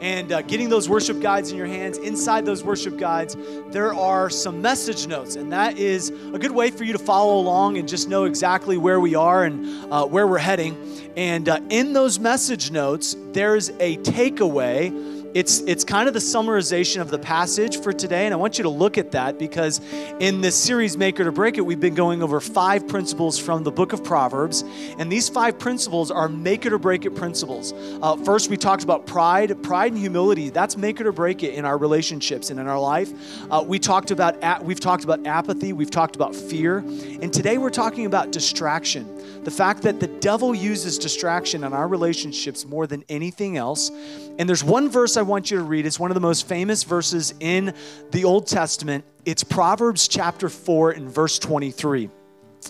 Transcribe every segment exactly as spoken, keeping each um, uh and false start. and uh, getting those worship guides in your hands. Inside those worship guides, there are some message notes, and that is a good way for you to follow along and just know exactly where we are and uh, where we're heading. And uh, in those message notes, there's a takeaway. It's it's kind of the summarization of the passage for today, and I want you to look at that because in this series, Make It or Break It, we've been going over five principles from the book of Proverbs, and these five principles are make it or break it principles. Uh, first, we talked about pride, pride and humility. That's make it or break it in our relationships and in our life. Uh, we talked about a, we've talked about apathy, we've talked about fear, and today we're talking about distraction. The fact that the devil uses distraction in our relationships more than anything else. And there's one verse I want you to read. It's one of the most famous verses in the Old Testament. It's Proverbs chapter four and verse twenty-three.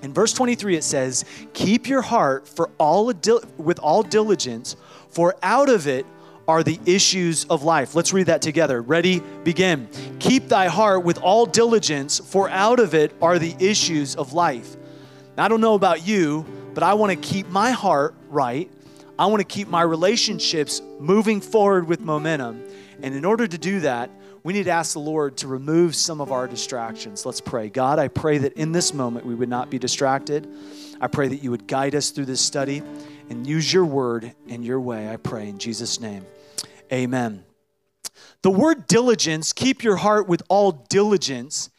In verse twenty-three, it says, "Keep your heart for all adil- with all diligence, for out of it are the issues of life." Let's read that together. Ready? Begin. "Keep thy heart with all diligence, for out of it are the issues of life." Now, I don't know about you, but I want to keep my heart right. I want to keep my relationships moving forward with momentum. And in order to do that, we need to ask the Lord to remove some of our distractions. Let's pray. God, I pray that in this moment we would not be distracted. I pray that you would guide us through this study and use your word and your way. I pray in Jesus' name. Amen. The word diligence, keep your heart with all diligence,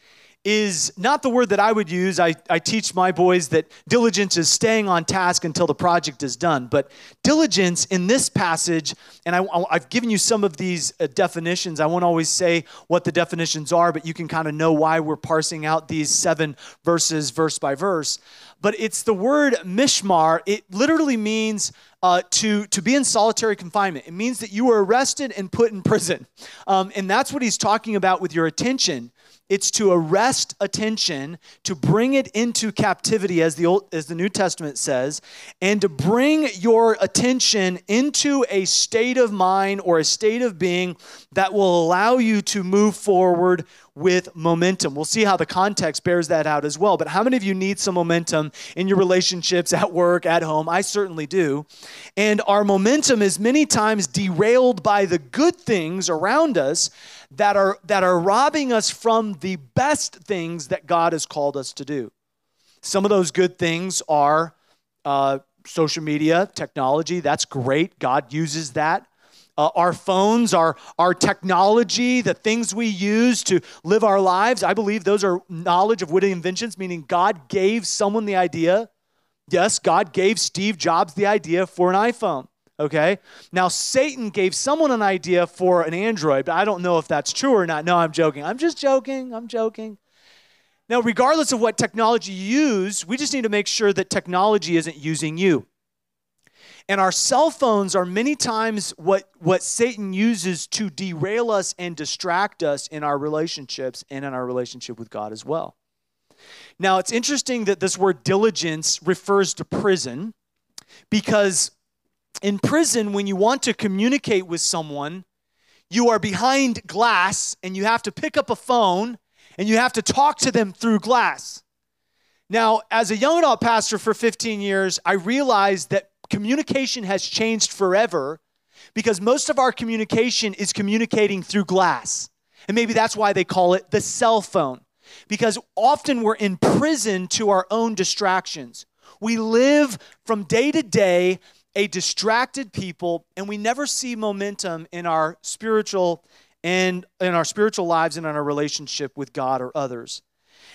is not the word that I would use. I, I teach my boys that diligence is staying on task until the project is done. But diligence in this passage, and I, I've given you some of these uh, definitions. I won't always say what the definitions are, but you can kind of know why we're parsing out these seven verses verse by verse. But it's the word mishmar. It literally means uh, to, to be in solitary confinement. It means that you were arrested and put in prison. Um, and that's what he's talking about with your attention. It's to arrest attention, to bring it into captivity, as the Old, as the New Testament says, and to bring your attention into a state of mind or a state of being that will allow you to move forward with momentum. We'll see how the context bears that out as well. But how many of you need some momentum in your relationships, at work, at home? I certainly do. And our momentum is many times derailed by the good things around us that are that are robbing us from the best things that God has called us to do. Some of those good things are uh, social media, technology. That's great. God uses that. Uh, our phones, our, our technology, the things we use to live our lives, I believe those are knowledge of witty inventions, meaning God gave someone the idea. Yes, God gave Steve Jobs the idea for an iPhone, okay? Now, Satan gave someone an idea for an Android, but I don't know if that's true or not. No, I'm joking. I'm just joking. I'm joking. Now, regardless of what technology you use, we just need to make sure that technology isn't using you. And our cell phones are many times what, what Satan uses to derail us and distract us in our relationships and in our relationship with God as well. Now, it's interesting that this word diligence refers to prison, because in prison, when you want to communicate with someone, you are behind glass and you have to pick up a phone and you have to talk to them through glass. Now, as a young adult pastor for fifteen years, I realized that communication has changed forever, because most of our communication is communicating through glass. And maybe that's why they call it the cell phone, because often we're in prison to our own distractions. We live from day to day a distracted people, and we never see momentum in our spiritual and in our spiritual lives and in our relationship with God or others.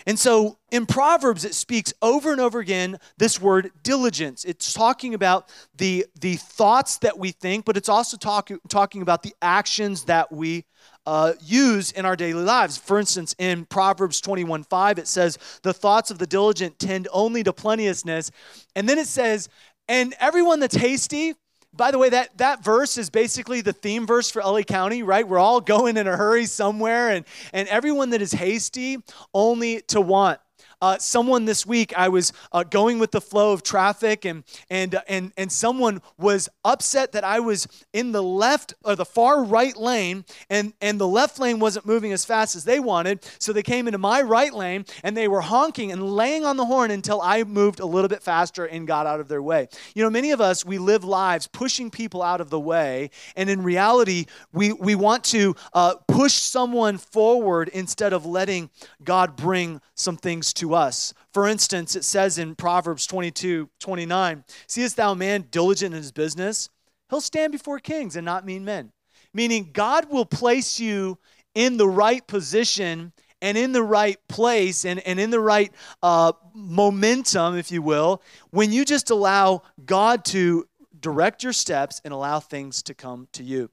And so in Proverbs, it speaks over and over again this word diligence. It's talking about the, the thoughts that we think, but it's also talk, talking about the actions that we uh, use in our daily lives. For instance, in Proverbs twenty-one five, it says, "The thoughts of the diligent tend only to plenteousness." And then it says, "And everyone that's hasty By the way, that, that verse is basically the theme verse for L A County, right? We're all going in a hurry somewhere, and, and everyone that is hasty only to want. Uh, someone this week, I was uh, going with the flow of traffic, and and uh, and and someone was upset that I was in the left or the far right lane, and and the left lane wasn't moving as fast as they wanted, so they came into my right lane, and they were honking and laying on the horn until I moved a little bit faster and got out of their way. You know, many of us, we live lives pushing people out of the way, and in reality, we we want to uh, push someone forward instead of letting God bring some things to us. us. For instance, it says in Proverbs twenty-two, twenty-nine, "Seest thou man diligent in his business? He'll stand before kings and not mean men." Meaning God will place you in the right position and in the right place and, and in the right uh, momentum, if you will, when you just allow God to direct your steps and allow things to come to you.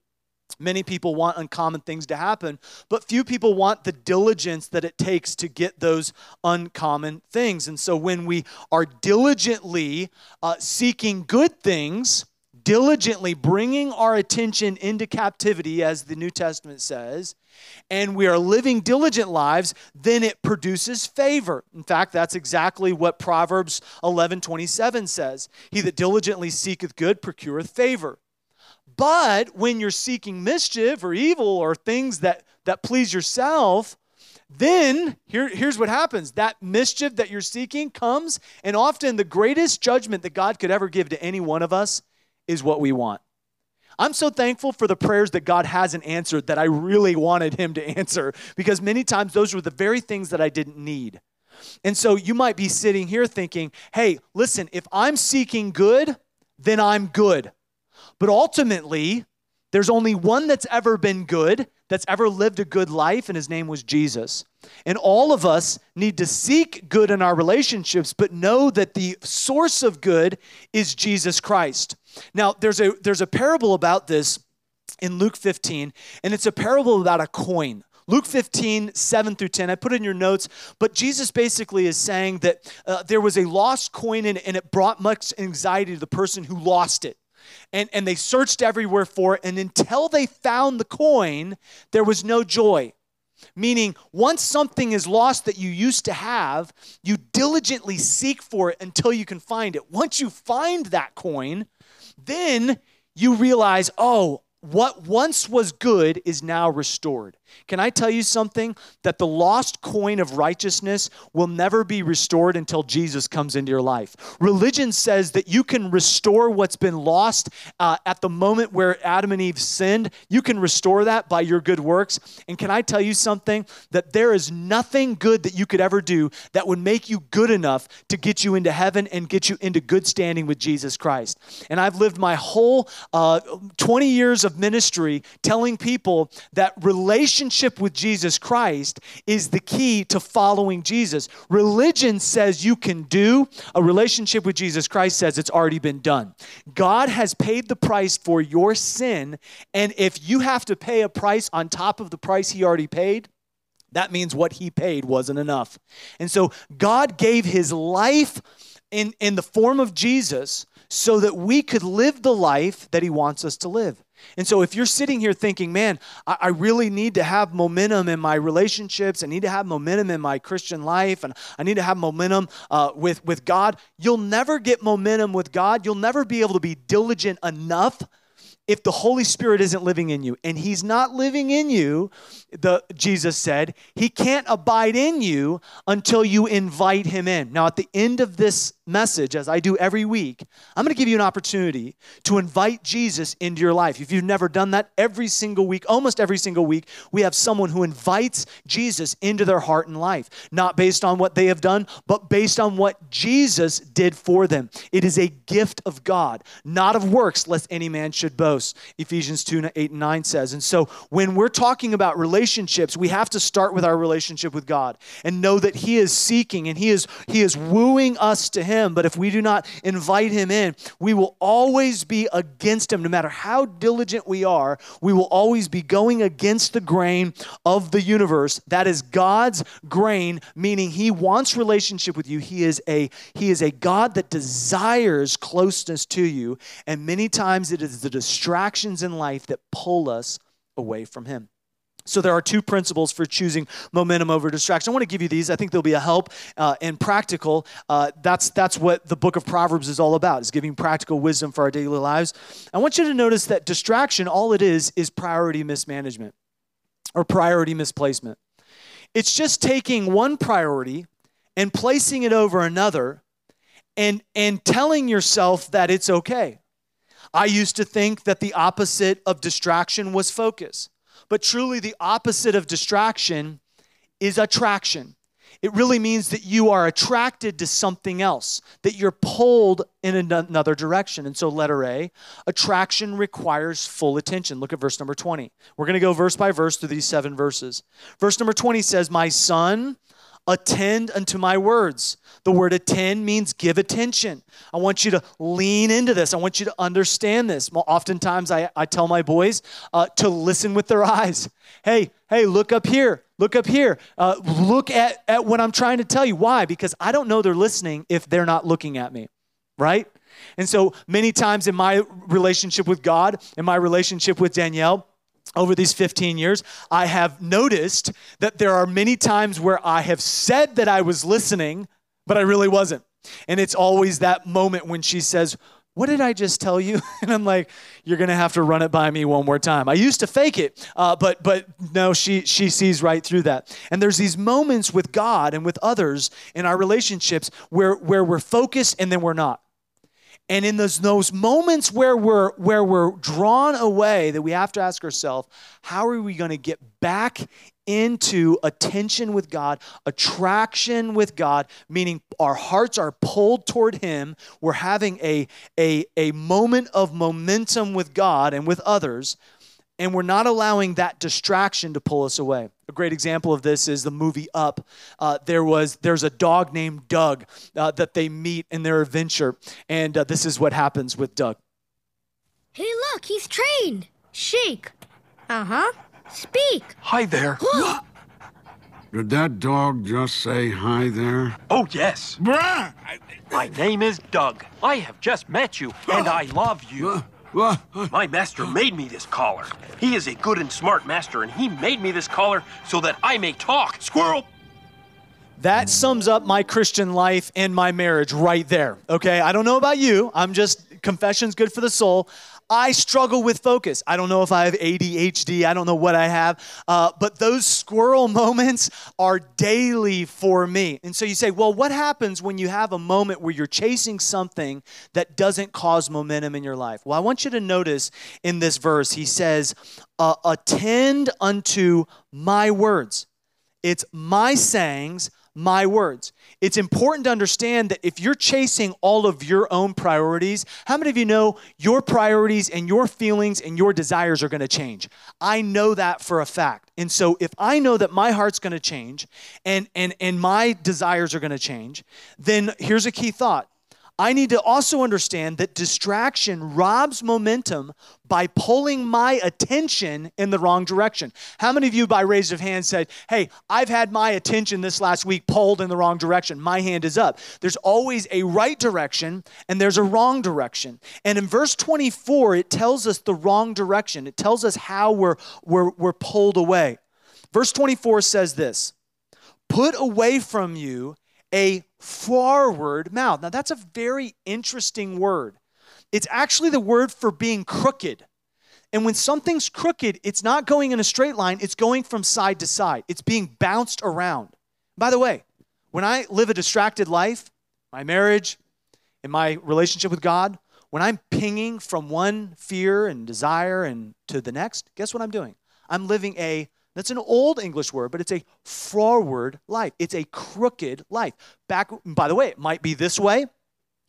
Many people want uncommon things to happen, but few people want the diligence that it takes to get those uncommon things. And so when we are diligently uh, seeking good things, diligently bringing our attention into captivity, as the New Testament says, and we are living diligent lives, then it produces favor. In fact, that's exactly what Proverbs eleven twenty-seven says. "He that diligently seeketh good procureth favor." But when you're seeking mischief or evil or things that, that please yourself, then here, here's what happens. That mischief that you're seeking comes, and often the greatest judgment that God could ever give to any one of us is what we want. I'm so thankful for the prayers that God hasn't answered that I really wanted him to answer, because many times those were the very things that I didn't need. And so you might be sitting here thinking, hey, listen, if I'm seeking good, then I'm good. But ultimately, there's only one that's ever been good, that's ever lived a good life, and his name was Jesus. And all of us need to seek good in our relationships, but know that the source of good is Jesus Christ. Now, there's a there's a parable about this in Luke fifteen, and it's a parable about a coin. Luke fifteen, seven through ten, I put in your notes, but Jesus basically is saying that uh, there was a lost coin, and, and it brought much anxiety to the person who lost it. And, and they searched everywhere for it, and until they found the coin, there was no joy. Meaning, once something is lost that you used to have, you diligently seek for it until you can find it. Once you find that coin, then you realize, oh, what once was good is now restored. Can I tell you something? That the lost coin of righteousness will never be restored until Jesus comes into your life. Religion says that you can restore what's been lost uh, at the moment where Adam and Eve sinned. You can restore that by your good works. And can I tell you something? That there is nothing good that you could ever do that would make you good enough to get you into heaven and get you into good standing with Jesus Christ. And I've lived my whole uh, twenty years of ministry telling people that relationship with Jesus Christ is the key to following Jesus. Religion says you can do. A relationship with Jesus Christ says it's already been done. God has paid the price for your sin, and if you have to pay a price on top of the price he already paid, that means what he paid wasn't enough. And so God gave his life in, in the form of Jesus so that we could live the life that he wants us to live. And so if you're sitting here thinking, man, I, I really need to have momentum in my relationships, I need to have momentum in my Christian life, and I need to have momentum uh, with, with God, you'll never get momentum with God. You'll never be able to be diligent enough if the Holy Spirit isn't living in you. And he's not living in you, the, Jesus said. He can't abide in you until you invite him in. Now, at the end of this message, as I do every week, I'm going to give you an opportunity to invite Jesus into your life. If you've never done that, every single week, almost every single week, we have someone who invites Jesus into their heart and life, not based on what they have done, but based on what Jesus did for them. It is a gift of God, not of works, lest any man should boast. Ephesians two, eight and nine says. And so when we're talking about relationships, relationships, we have to start with our relationship with God and know that he is seeking and he is, he is wooing us to him. But if we do not invite him in, we will always be against him. No matter how diligent we are, we will always be going against the grain of the universe. That is God's grain, meaning he wants relationship with you. He is a, he is a God that desires closeness to you. And many times it is the distractions in life that pull us away from him. So there are two principles for choosing momentum over distraction. I want to give you these. I think they'll be a help uh, and practical. Uh, that's that's what the book of Proverbs is all about, is giving practical wisdom for our daily lives. I want you to notice that distraction, all it is, is priority mismanagement or priority misplacement. It's just taking one priority and placing it over another and, and telling yourself that it's okay. I used to think that the opposite of distraction was focus. But truly, the opposite of distraction is attraction. It really means that you are attracted to something else, that you're pulled in another direction. And so letter A, attraction requires full attention. Look at verse number twenty. We're going to go verse by verse through these seven verses. Verse number twenty says, "My son, attend unto my words." The word attend means give attention. I want you to lean into this. I want you to understand this. Oftentimes I, I tell my boys uh, to listen with their eyes. Hey, hey, look up here. Look up here. Uh, look at, at what I'm trying to tell you. Why? Because I don't know they're listening if they're not looking at me, right? And so many times in my relationship with God, in my relationship with Danielle, over these fifteen years, I have noticed that there are many times where I have said that I was listening, but I really wasn't. And it's always that moment when she says, "What did I just tell you?" And I'm like, "You're going to have to run it by me one more time." I used to fake it, uh, but but no, she she sees right through that. And there's these moments with God and with others in our relationships where where we're focused and then we're not. And in those, those moments where we're, where we're drawn away, that we have to ask ourselves, how are we going to get back into attention with God, attraction with God, meaning our hearts are pulled toward him. We're having a, a, a moment of momentum with God and with others, and we're not allowing that distraction to pull us away. A great example of this is the movie Up. Uh, there was there's a dog named Doug uh, that they meet in their adventure, and uh, this is what happens with Doug. "Hey, look, he's trained. Shake. Uh-huh. Speak. Hi there." "Did that dog just say hi there?" "Oh, yes. Brah. My name is Doug. I have just met you, and I love you. Uh. My master made me this collar. He is a good and smart master, and he made me this collar so that I may talk. Squirrel!" That sums up my Christian life and my marriage right there, okay? I don't know about you. I'm just, confession's good for the soul. I struggle with focus. I don't know if I have A D H D. I don't know what I have. Uh, but those squirrel moments are daily for me. And so you say, well, what happens when you have a moment where you're chasing something that doesn't cause momentum in your life? Well, I want you to notice in this verse, he says, uh, attend unto my words. It's my sayings, my words. It's important to understand that if you're chasing all of your own priorities, how many of you know your priorities and your feelings and your desires are going to change? I know that for a fact. And so if I know that my heart's going to change and, and, and my desires are going to change, then here's a key thought. I need to also understand that distraction robs momentum by pulling my attention in the wrong direction. How many of you by raise of hands said, hey, I've had my attention this last week pulled in the wrong direction? My hand is up. There's always a right direction and there's a wrong direction. And in verse twenty-four, it tells us the wrong direction. It tells us how we're, we're, we're pulled away. Verse twenty-four says this, "Put away from you a forward mouth." Now, that's a very interesting word. It's actually the word for being crooked. And when something's crooked, it's not going in a straight line. It's going from side to side. It's being bounced around. By the way, when I live a distracted life, my marriage, in my relationship with God, when I'm pinging from one fear and desire and to the next, guess what I'm doing? I'm living a That's an old English word, but it's a forward life. It's a crooked life. Back, by the way, it might be this way,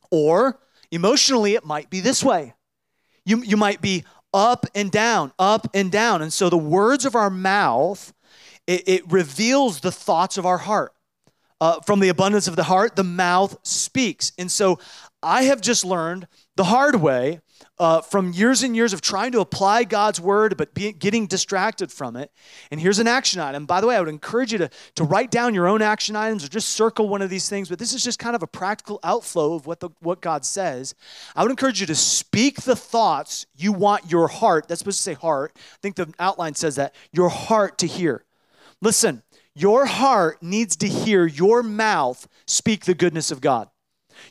or emotionally, it might be this way. You, you might be up and down, up and down. And so the words of our mouth, it, it reveals the thoughts of our heart. Uh, from the abundance of the heart, the mouth speaks. And so I have just learned the hard way uh, from years and years of trying to apply God's word, but be, getting distracted from it. And here's an action item. By the way, I would encourage you to, to write down your own action items or just circle one of these things. But this is just kind of a practical outflow of what the, what God says. I would encourage you to speak the thoughts you want your heart. That's supposed to say heart. I think the outline says that. Your heart to hear. Listen. Your heart needs to hear your mouth speak the goodness of God.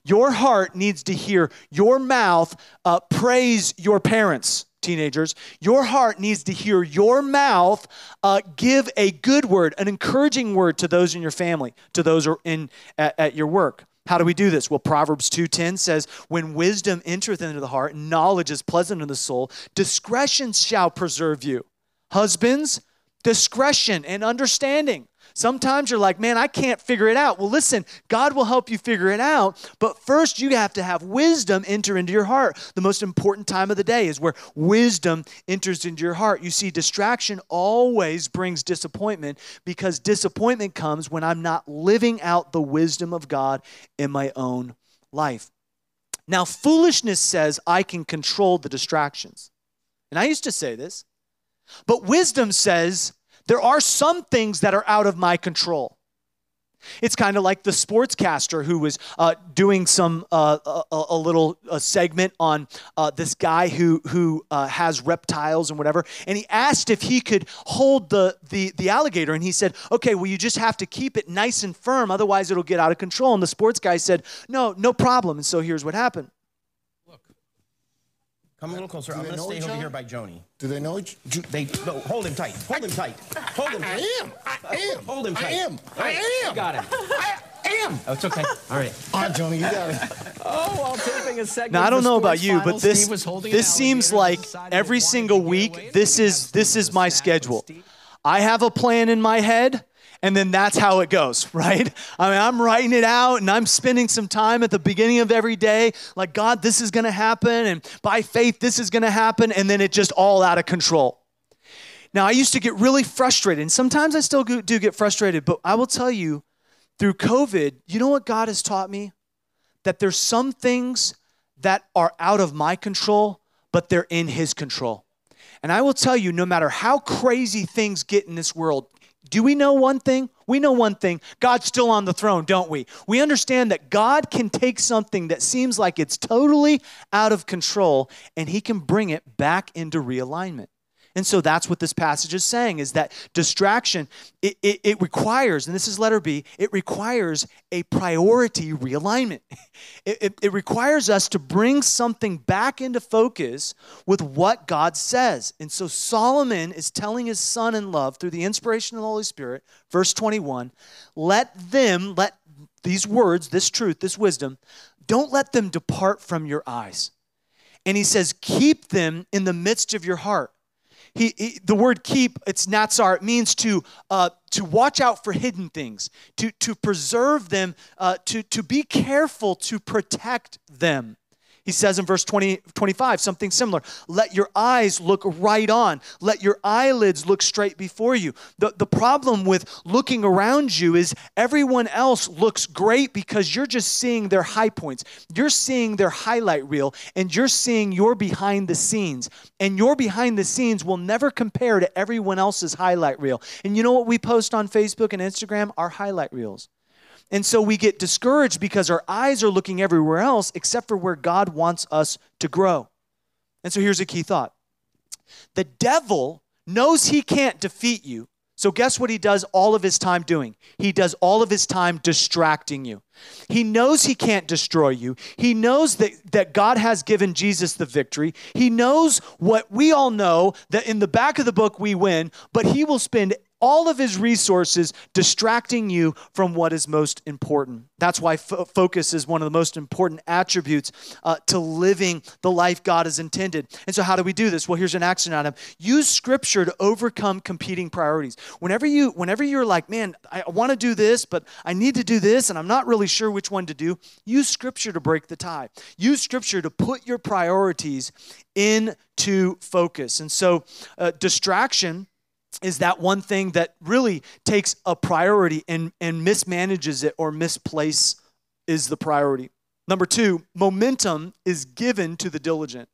Your heart needs to hear your mouth uh, praise your parents, teenagers. Your heart needs to hear your mouth uh, give a good word, an encouraging word to those in your family, to those in at, at your work. How do we do this? Well, Proverbs two ten says, when wisdom entereth into the heart, knowledge is pleasant to the soul, discretion shall preserve you. Husbands, discretion and understanding. Sometimes you're like, man, I can't figure it out. Well, listen, God will help you figure it out. But first you have to have wisdom enter into your heart. The most important time of the day is where wisdom enters into your heart. You see, distraction always brings disappointment because disappointment comes when I'm not living out the wisdom of God in my own life. Now, foolishness says I can control the distractions. And I used to say this. But wisdom says there are some things that are out of my control. It's kind of like the sportscaster who was uh, doing some uh, a, a little a segment on uh, this guy who who uh, has reptiles and whatever, and he asked if he could hold the the the alligator, and he said, "Okay, well, you just have to keep it nice and firm, otherwise it'll get out of control." And the sports guy said, "No, no problem." And so here's what happened. Come a little closer. Do I'm going to stay over other? Here by Joni. Do they know each other? They, no, hold him tight. Hold him tight. Hold him tight. I am. I am. Hold him tight. I am. I am. You got him. I am. Oh, it's okay. All right. All right, Joni, you got it. Oh, while taping a segment. Now, I don't know about you, but this this seems like every single week, this is this is my schedule. I have a plan in my head. And then that's how it goes, right? I mean, I'm writing it out and I'm spending some time at the beginning of every day, like, God, this is gonna happen. And by faith, this is gonna happen. And then it just all out of control. Now, I used to get really frustrated. And sometimes I still do get frustrated, but I will tell you, through COVID, you know what God has taught me? That there's some things that are out of my control, but they're in His control. And I will tell you, no matter how crazy things get in this world, do we know one thing? We know one thing. God's still on the throne, don't we? We understand that God can take something that seems like it's totally out of control, and He can bring it back into realignment. And so that's what this passage is saying, is that distraction, it, it, it requires, and this is letter B, it requires a priority realignment. It, it, it requires us to bring something back into focus with what God says. And so Solomon is telling his son in love through the inspiration of the Holy Spirit, verse twenty-one, let them, let these words, this truth, this wisdom, don't let them depart from your eyes. And he says, keep them in the midst of your heart. He, he, the word keep, it's natsar, it means to uh, to watch out for hidden things, to, to preserve them, uh, to, to be careful to protect them. He says in verse twenty, twenty-five, something similar. Let your eyes look right on. Let your eyelids look straight before you. The, the problem with looking around you is everyone else looks great because you're just seeing their high points. You're seeing their highlight reel, and you're seeing your behind the scenes. And your behind the scenes will never compare to everyone else's highlight reel. And you know what we post on Facebook and Instagram? Our highlight reels. And so we get discouraged because our eyes are looking everywhere else except for where God wants us to grow. And so here's a key thought. The devil knows he can't defeat you. So guess what he does all of his time doing? He does all of his time distracting you. He knows he can't destroy you. He knows that, that God has given Jesus the victory. He knows what we all know, that in the back of the book we win, but he will spend all of his resources distracting you from what is most important. That's why fo- focus is one of the most important attributes uh, to living the life God has intended. And so how do we do this? Well, here's an action item. Use scripture to overcome competing priorities. Whenever, you, whenever you're like, man, I want to do this, but I need to do this, and I'm not really sure which one to do, use scripture to break the tie. Use scripture to put your priorities into focus. And so uh, distraction is that one thing that really takes a priority and, and mismanages it, or misplace is the priority. Number two, momentum is given to the diligent.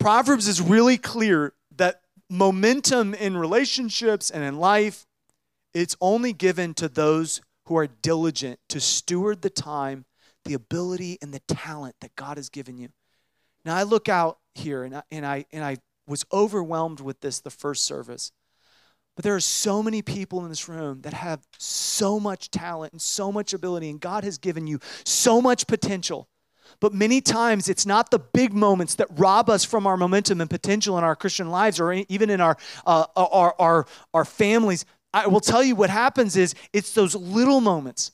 Proverbs is really clear that momentum in relationships and in life, it's only given to those who are diligent to steward the time, the ability, and the talent that God has given you. Now, I look out here, and I, and I, and I was overwhelmed with this the first service. But there are so many people in this room that have so much talent and so much ability, and God has given you so much potential. But many times it's not the big moments that rob us from our momentum and potential in our Christian lives, or even in our uh, our, our our families. I will tell you what happens is it's those little moments.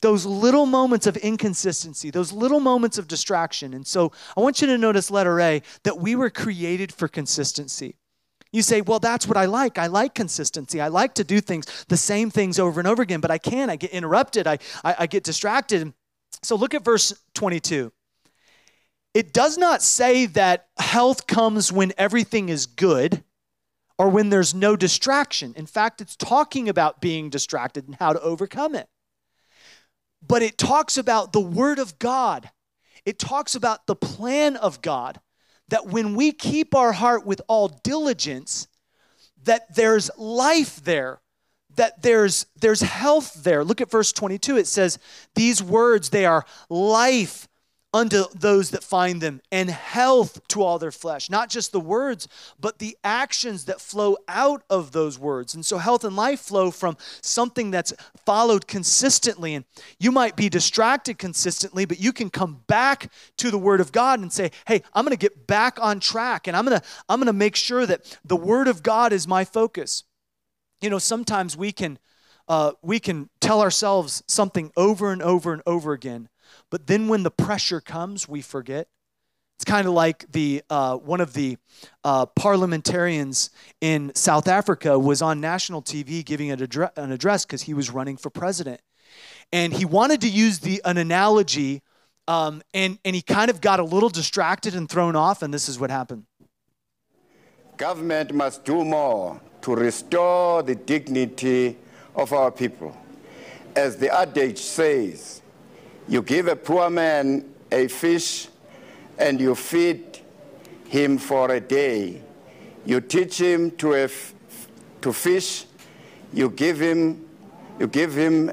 Those little moments of inconsistency, those little moments of distraction. And so I want you to notice, letter A, that we were created for consistency. You say, well, that's what I like. I like consistency. I like to do things, the same things over and over again, but I can't. I get interrupted. I, I, I get distracted. So look at verse twenty-two. It does not say that health comes when everything is good, or when there's no distraction. In fact, it's talking about being distracted and how to overcome it. But it talks about the Word of God. It talks about the plan of God, that when we keep our heart with all diligence, that there's life there, that there's, there's health there. Look at verse twenty-two. It says, these words, they are life unto those that find them, and health to all their flesh. Not just the words, but the actions that flow out of those words. And so health and life flow from something that's followed consistently. And you might be distracted consistently, but you can come back to the Word of God and say, hey, I'm going to get back on track, and I'm going to I'm going to make sure that the Word of God is my focus. You know, sometimes we can uh, we can tell ourselves something over and over and over again. But then when the pressure comes, we forget. It's kind of like the uh, one of the uh, parliamentarians in South Africa was on national T V giving an address because he was running for president. And he wanted to use the an analogy, um, and, and he kind of got a little distracted and thrown off, and this is what happened. Government must do more to restore the dignity of our people. As the adage says, you give a poor man a fish and you feed him for a day. You teach him to, f- to fish. You give him, you give him,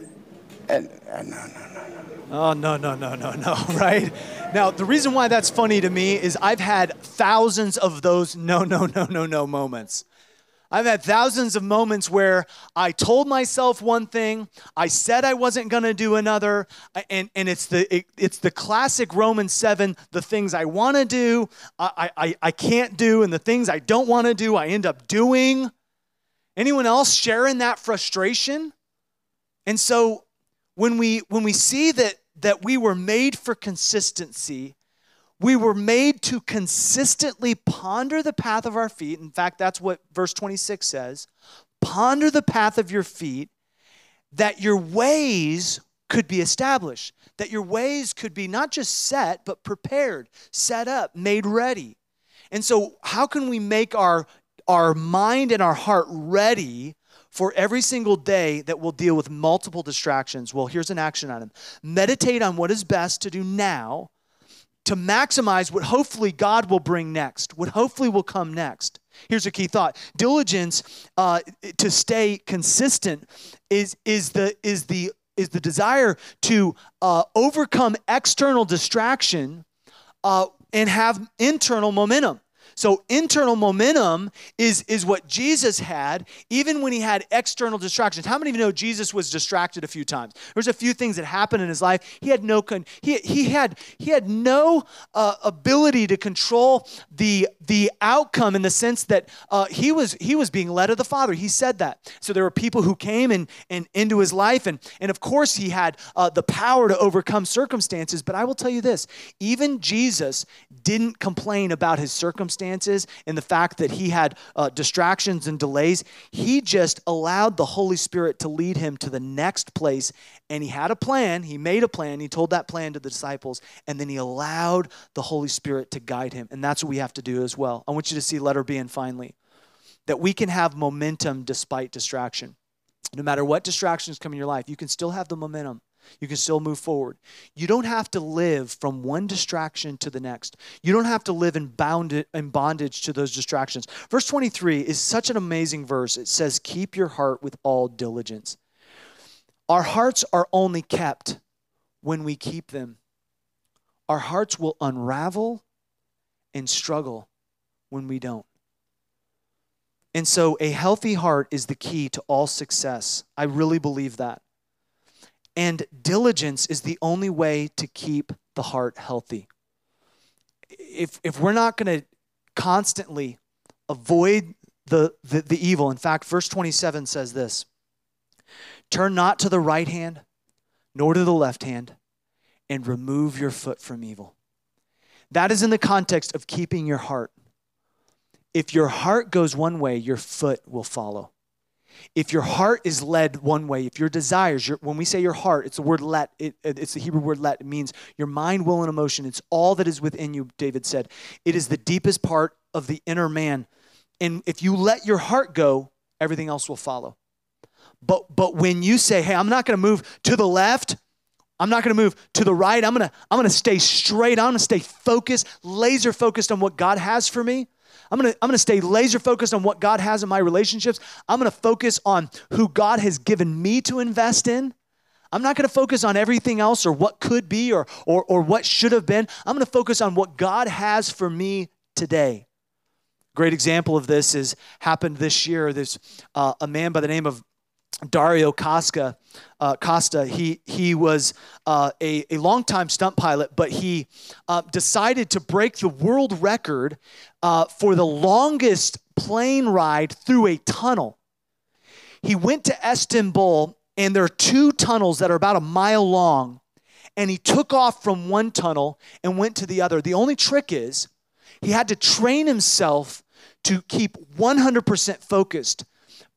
and uh, no, no, no, no. Oh, no, no, no, no, no, right? Now, the reason why that's funny to me is I've had thousands of those no, no, no, no, no moments. I've had thousands of moments where I told myself one thing, I said I wasn't going to do another, and, and it's the it, it's the classic Romans seven, the things I want to do, I, I, I can't do, and the things I don't want to do, I end up doing. Anyone else sharing that frustration? And so when we when we see that that we were made for consistency, we were made to consistently ponder the path of our feet. In fact, that's what verse twenty-six says. Ponder the path of your feet, that your ways could be established, that your ways could be not just set, but prepared, set up, made ready. And so how can we make our, our mind and our heart ready for every single day that will deal with multiple distractions? Well, here's an action item. Meditate on what is best to do now, to maximize what hopefully God will bring next, what hopefully will come next. Here's a key thought. Diligence uh, to stay consistent is is the is the is the desire to uh, overcome external distraction uh, and have internal momentum. So internal momentum is, is what Jesus had, even when he had external distractions. How many of you know Jesus was distracted a few times? There's a few things that happened in his life. He had no con- he he had he had no uh, ability to control the the outcome, in the sense that uh, he was he was being led of the Father. He said that. So there were people who came and and into his life, and and of course he had uh, the power to overcome circumstances. But I will tell you this: even Jesus didn't complain about his circumstances and the fact that he had uh, distractions and delays. He just allowed the Holy Spirit to lead him to the next place, and he had a plan. He made a plan. He told that plan to the disciples, and then he allowed the Holy Spirit to guide him. And that's what we have to do as well. I want you to see letter B, and finally, that we can have momentum despite distraction. No matter what distractions come in your life, you can still have the momentum. You can still move forward. You don't have to live from one distraction to the next. You don't have to live in, bound, in bondage to those distractions. Verse twenty-three is such an amazing verse. It says, keep your heart with all diligence. Our hearts are only kept when we keep them. Our hearts will unravel and struggle when we don't. And so a healthy heart is the key to all success. I really believe that. And diligence is the only way to keep the heart healthy. If if we're not going to constantly avoid the, the, the evil, in fact, verse twenty-seven says this, turn not to the right hand, nor to the left hand, and remove your foot from evil. That is in the context of keeping your heart. If your heart goes one way, your foot will follow. If your heart is led one way, if your desires, your, when we say your heart, it's the word let, it, it's the Hebrew word let. It means your mind, will, and emotion. It's all that is within you, David said. It is the deepest part of the inner man. And if you let your heart go, everything else will follow. But but when you say, hey, I'm not going to move to the left, I'm not going to move to the right, I'm going to I'm going to stay straight, I'm going to stay focused, laser focused on what God has for me. I'm going to I'm going to stay laser focused on what God has in my relationships. I'm going to focus on who God has given me to invest in. I'm not going to focus on everything else or what could be or, or, or what should have been. I'm going to focus on what God has for me today. Great example of this is happened this year. There's uh, a man by the name of Dario Costa. Uh, Costa. He he was uh, a a longtime stunt pilot, but he uh, decided to break the world record uh, for the longest plane ride through a tunnel. He went to Istanbul, and there are two tunnels that are about a mile long, and he took off from one tunnel and went to the other. The only trick is he had to train himself to keep one hundred percent focused,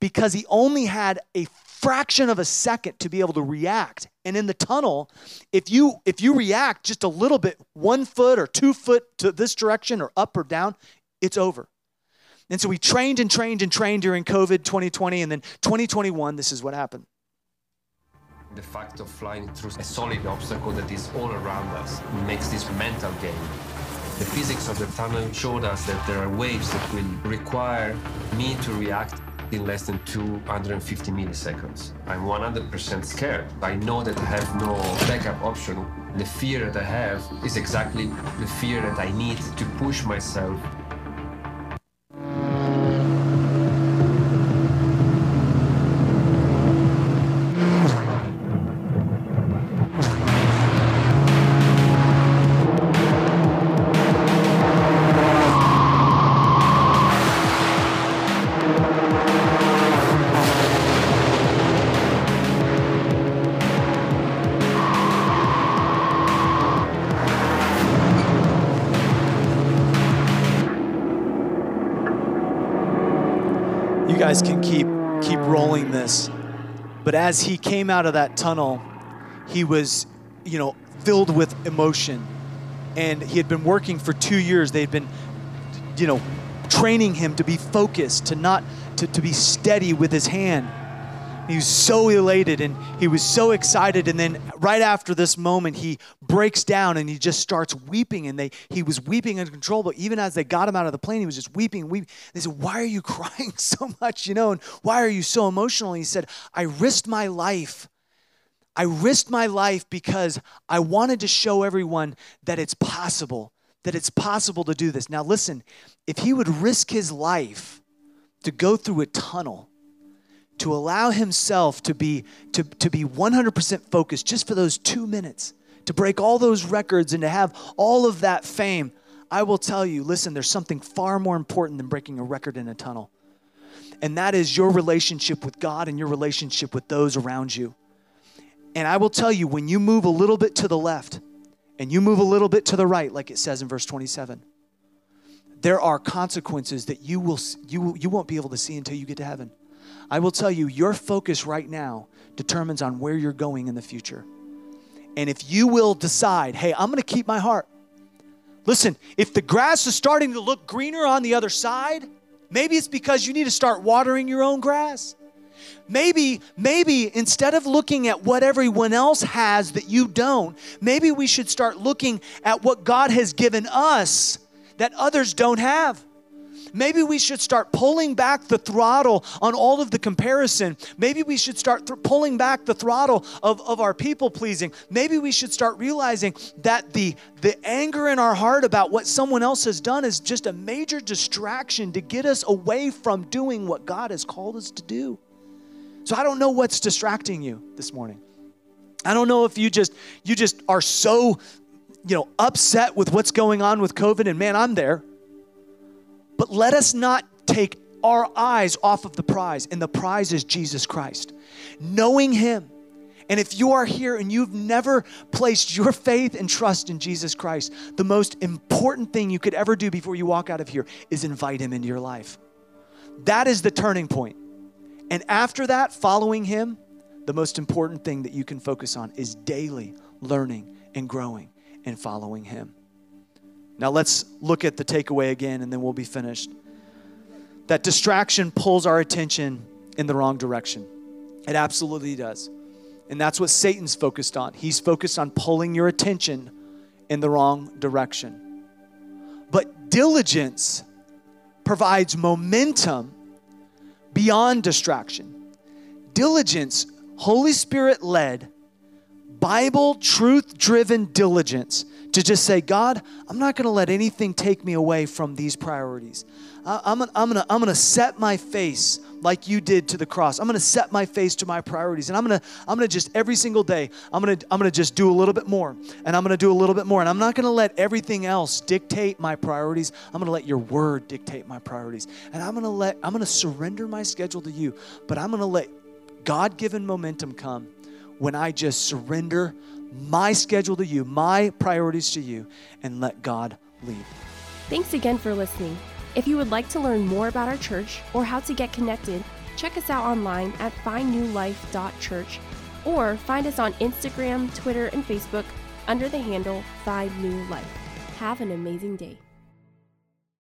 because he only had a fraction of a second to be able to react. And in the tunnel, if you if you react just a little bit, one foot or two foot to this direction or up or down, it's over. And so we trained and trained and trained during COVID twenty twenty, and then twenty twenty-one, this is what happened. The fact of flying through a solid obstacle that is all around us makes this mental game. The physics of the tunnel showed us that there are waves that will require me to react in less than two hundred fifty milliseconds. I'm one hundred percent scared. I know that I have no backup option. The fear that I have is exactly the fear that I need to push myself. Can keep keep rolling this. But as he came out of that tunnel, he was, you know, filled with emotion. And he had been working for two years. They had been, you know, training him to be focused, to not to, to be steady with his hand. He was so elated and he was so excited. And then right after this moment, he breaks down and he just starts weeping. And they he was weeping uncontrollably. Even as they got him out of the plane, he was just weeping, weeping. They said, why are you crying so much, you know, and why are you so emotional? And he said, I risked my life. I risked my life because I wanted to show everyone that it's possible, that it's possible to do this. Now listen, if he would risk his life to go through a tunnel, to allow himself to be to, to be one hundred percent focused just for those two minutes, to break all those records and to have all of that fame, I will tell you, listen, there's something far more important than breaking a record in a tunnel. And that is your relationship with God and your relationship with those around you. And I will tell you, when you move a little bit to the left and you move a little bit to the right, like it says in verse twenty-seven, there are consequences that you will you you won't be able to see until you get to heaven. I will tell you, your focus right now determines on where you're going in the future. And if you will decide, hey, I'm going to keep my heart. Listen, if the grass is starting to look greener on the other side, maybe it's because you need to start watering your own grass. Maybe, maybe instead of looking at what everyone else has that you don't, maybe we should start looking at what God has given us that others don't have. Maybe we should start pulling back the throttle on all of the comparison. Maybe we should start th- pulling back the throttle of, of our people pleasing. Maybe we should start realizing that the, the anger in our heart about what someone else has done is just a major distraction to get us away from doing what God has called us to do. So I don't know what's distracting you this morning. I don't know if you just you just are so, you know, upset with what's going on with COVID, and man, I'm there. But let us not take our eyes off of the prize, and the prize is Jesus Christ. Knowing him. And if you are here and you've never placed your faith and trust in Jesus Christ, the most important thing you could ever do before you walk out of here is invite him into your life. That is the turning point. And after that, following him, the most important thing that you can focus on is daily learning and growing and following him. Now let's look at the takeaway again, and then we'll be finished. That distraction pulls our attention in the wrong direction. It absolutely does. And that's what Satan's focused on. He's focused on pulling your attention in the wrong direction. But diligence provides momentum beyond distraction. Diligence, Holy Spirit-led, Bible truth-driven diligence to just say, God, I'm not going to let anything take me away from these priorities. I'm going I'm to I'm going to set my face like you did to the cross. I'm going to set my face to my priorities, and I'm going to I'm going to just every single day, I'm going to I'm going to just do a little bit more, and I'm going to do a little bit more, and I'm not going to let everything else dictate my priorities. I'm going to let your word dictate my priorities. And I'm going to let I'm going to surrender my schedule to you, but I'm going to let God-given momentum come when I just surrender my schedule to you, my priorities to you, and let God lead. Thanks again for listening. If you would like to learn more about our church or how to get connected, check us out online at find new life dot church or find us on Instagram, Twitter, and Facebook under the handle Find New Life. Have an amazing day.